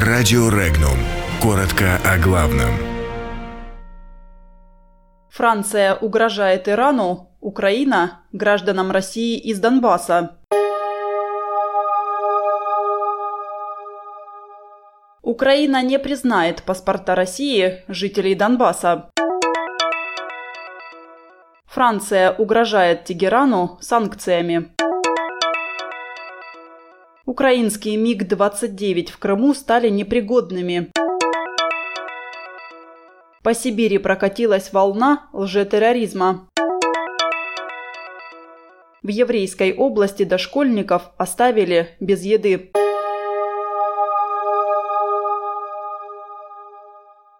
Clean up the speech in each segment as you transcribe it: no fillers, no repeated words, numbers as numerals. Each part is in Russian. Радио Regnum. Коротко о главном. Франция угрожает Ирану, Украина – гражданам России из Донбасса. Украина не признает паспорта России жителей Донбасса. Франция угрожает Тегерану санкциями. Украинские МиГ-29 в Крыму стали непригодными. По Сибири прокатилась волна лжетерроризма. В Еврейской области дошкольников оставили без еды.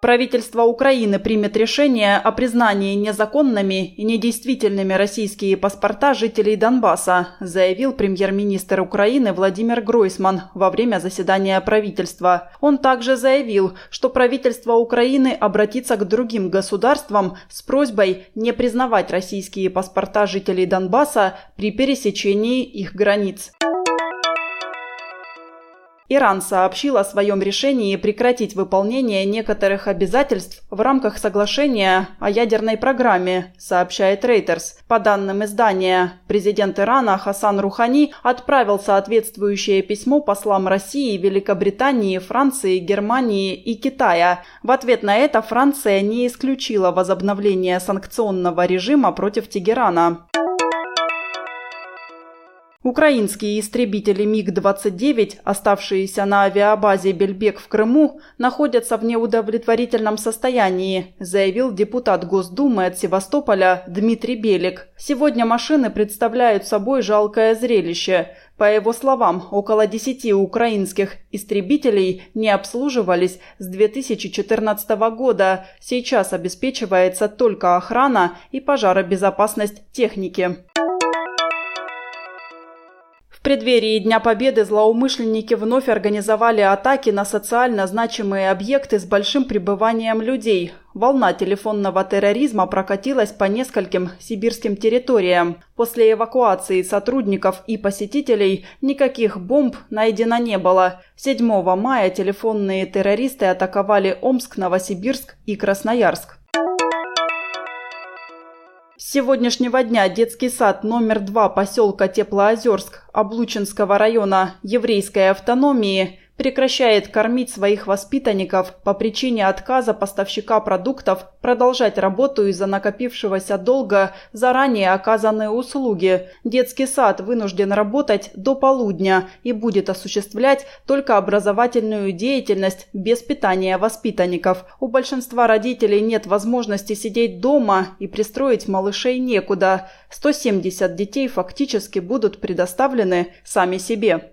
Правительство Украины примет решение о признании незаконными и недействительными российские паспорта жителей Донбасса, заявил премьер-министр Украины Владимир Гройсман во время заседания правительства. Он также заявил, что правительство Украины обратится к другим государствам с просьбой не признавать российские паспорта жителей Донбасса при пересечении их границ. Иран сообщил о своем решении прекратить выполнение некоторых обязательств в рамках соглашения о ядерной программе, сообщает Reuters. По данным издания, президент Ирана Хасан Рухани отправил соответствующее письмо послам России, Великобритании, Франции, Германии и Китая. В ответ на это Франция не исключила возобновление санкционного режима против Тегерана. Украинские истребители МиГ-29, оставшиеся на авиабазе «Бельбек» в Крыму, находятся в неудовлетворительном состоянии, заявил депутат Госдумы от Севастополя Дмитрий Белик. Сегодня машины представляют собой жалкое зрелище. По его словам, около 10 украинских истребителей не обслуживались с 2014 года. Сейчас обеспечивается только охрана и пожаробезопасность техники. В преддверии Дня Победы злоумышленники вновь организовали атаки на социально значимые объекты с большим пребыванием людей. Волна телефонного терроризма прокатилась по нескольким сибирским территориям. После эвакуации сотрудников и посетителей никаких бомб найдено не было. 7 мая телефонные террористы атаковали Омск, Новосибирск и Красноярск. С сегодняшнего дня детский сад номер 2 поселка Теплоозёрск Облученского района Еврейской автономии прекращает кормить своих воспитанников по причине отказа поставщика продуктов продолжать работу из-за накопившегося долга заранее оказанные услуги. Детский сад вынужден работать до полудня и будет осуществлять только образовательную деятельность без питания воспитанников. У большинства родителей нет возможности сидеть дома и пристроить малышей некуда. 170 детей фактически будут предоставлены сами себе.